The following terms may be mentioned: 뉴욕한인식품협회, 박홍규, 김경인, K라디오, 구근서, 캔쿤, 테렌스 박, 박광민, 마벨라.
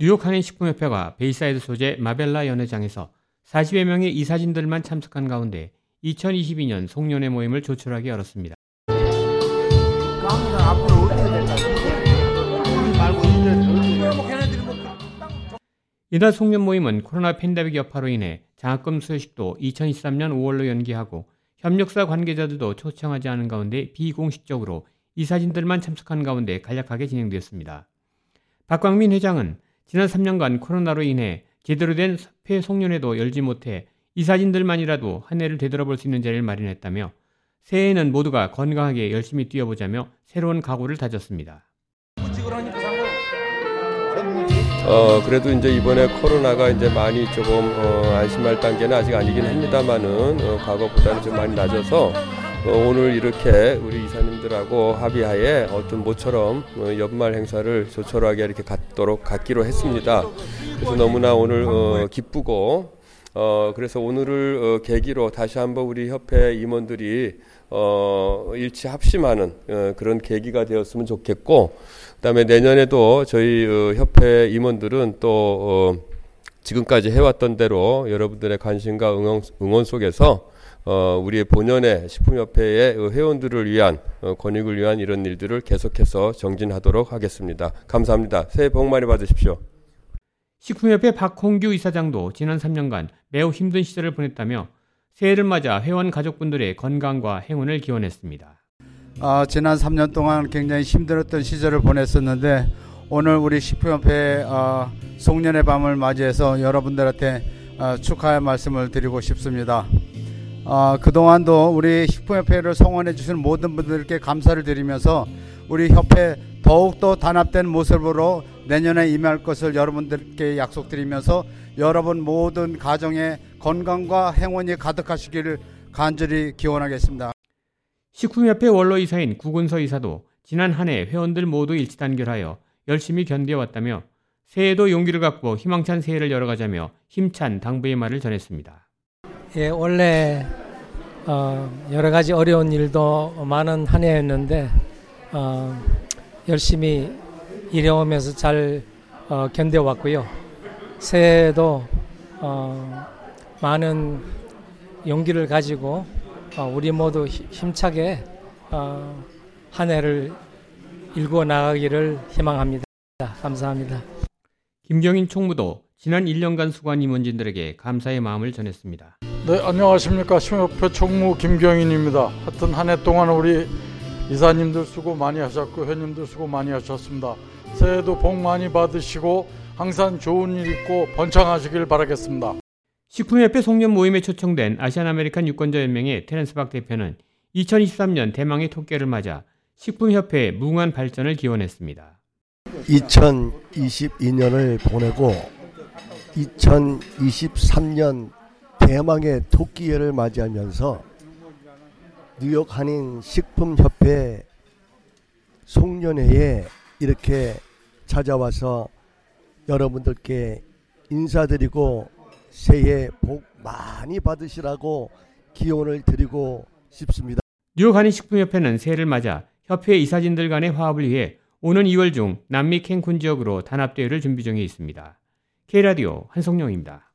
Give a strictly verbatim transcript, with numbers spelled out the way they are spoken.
뉴욕 한인식품협회가 베이사이드 소재 마벨라 연회장에서 사십여 명의 이사진들만 참석한 가운데 이천이십이 년 송년회 모임을 조촐하게 열었습니다. 이날 송년 모임은 코로나 팬데믹 여파로 인해 장학금 수여식도 이천이십삼 년 오월로 연기하고 협력사 관계자들도 초청하지 않은 가운데 비공식적으로 이사진들만 참석한 가운데 간략하게 진행되었습니다. 박광민 회장은 지난 삼 년간 코로나로 인해 제대로 된 회 송년회도 열지 못해 이사진들만이라도 한 해를 되돌아볼 수 있는 자리를 마련했다며 새해에는 모두가 건강하게 열심히 뛰어보자며 새로운 각오를 다졌습니다. 어 그래도 이제 이번에 코로나가 이제 많이 조금 어, 안심할 단계는 아직 아니긴 합니다만은 어, 과거보다는 좀 많이 낮아서 어, 오늘 이렇게 우리 이사님들하고 합의하에 어떤 모처럼 어, 연말 행사를 조촐하게 이렇게 갖도록 갖기로 했습니다. 그래서 너무나 오늘 어, 기쁘고 어 그래서 오늘을 어, 계기로 다시 한번 우리 협회 임원들이 어 일치 합심하는 어, 그런 계기가 되었으면 좋겠고, 그다음에 내년에도 저희 어, 협회 임원들은 또 어, 지금까지 해왔던 대로 여러분들의 관심과 응원, 응원 속에서 어, 우리의 본연의 식품협회의 회원들을 위한 어, 권익을 위한 이런 일들을 계속해서 정진하도록 하겠습니다. 감사합니다. 새해 복 많이 받으십시오. 식품협회 박홍규 이사장도 지난 삼 년간 매우 힘든 시절을 보냈다며 새해를 맞아 회원 가족분들의 건강과 행운을 기원했습니다. 어, 지난 삼 년 동안 굉장히 힘들었던 시절을 보냈었는데 오늘 우리 식품협회 어, 송년의 밤을 맞이해서 여러분들한테 어, 축하의 말씀을 드리고 싶습니다. 어, 그동안도 우리 식품협회를 성원해 주신 모든 분들께 감사를 드리면서 우리 협회 더욱더 단합된 모습으로 내년에 임할 것을 여러분들께 약속드리면서 여러분 모든 가정에 건강과 행운이 가득하시기를 간절히 기원하겠습니다. 식품협회 원로이사인 구근서 이사도 지난 한 해 회원들 모두 일치단결하여 열심히 견뎌왔다며 새해에도 용기를 갖고 희망찬 새해를 열어가자며 힘찬 당부의 말을 전했습니다. 예, 원래 어, 여러 가지 어려운 일도 많은 한 해였는데 어, 열심히 일해오면서 잘 어, 견뎌왔고요. 새해에도 어, 많은 용기를 가지고 어, 우리 모두 힘차게 어, 한 해를 일구어 나가기를 희망합니다. 감사합니다. 김경인 총무도 지난 일 년간 수고한 임원진들에게 감사의 마음을 전했습니다. 네, 안녕하십니까. 식품협회 총무 김경인입니다. 하여튼 한 해 동안 우리 이사님들 수고 많이 하셨고 회원님들 수고 많이 하셨습니다. 새해도 복 많이 받으시고 항상 좋은 일 있고 번창하시길 바라겠습니다. 식품협회 송년 모임에 초청된 아시안아메리칸 유권자연맹의 테렌스 박 대표는 이천이십삼 년 대망의 통계를 맞아 식품협회의 무궁한 발전을 기원했습니다. 이천이십이 년을 보내고 이천이십삼 년 대망의 토끼해를 맞이하면서 뉴욕 한인 식품협회 송년회에 이렇게 찾아와서 여러분들께 인사드리고 새해 복 많이 받으시라고 기원을 드리고 싶습니다. 뉴욕 한인식품협회는 새해를 맞아 협회 이사진들 간의 화합을 위해 오는 이월 중 남미 캔쿤 지역으로 단합대회를 준비 중에 있습니다. K라디오 한성룡입니다.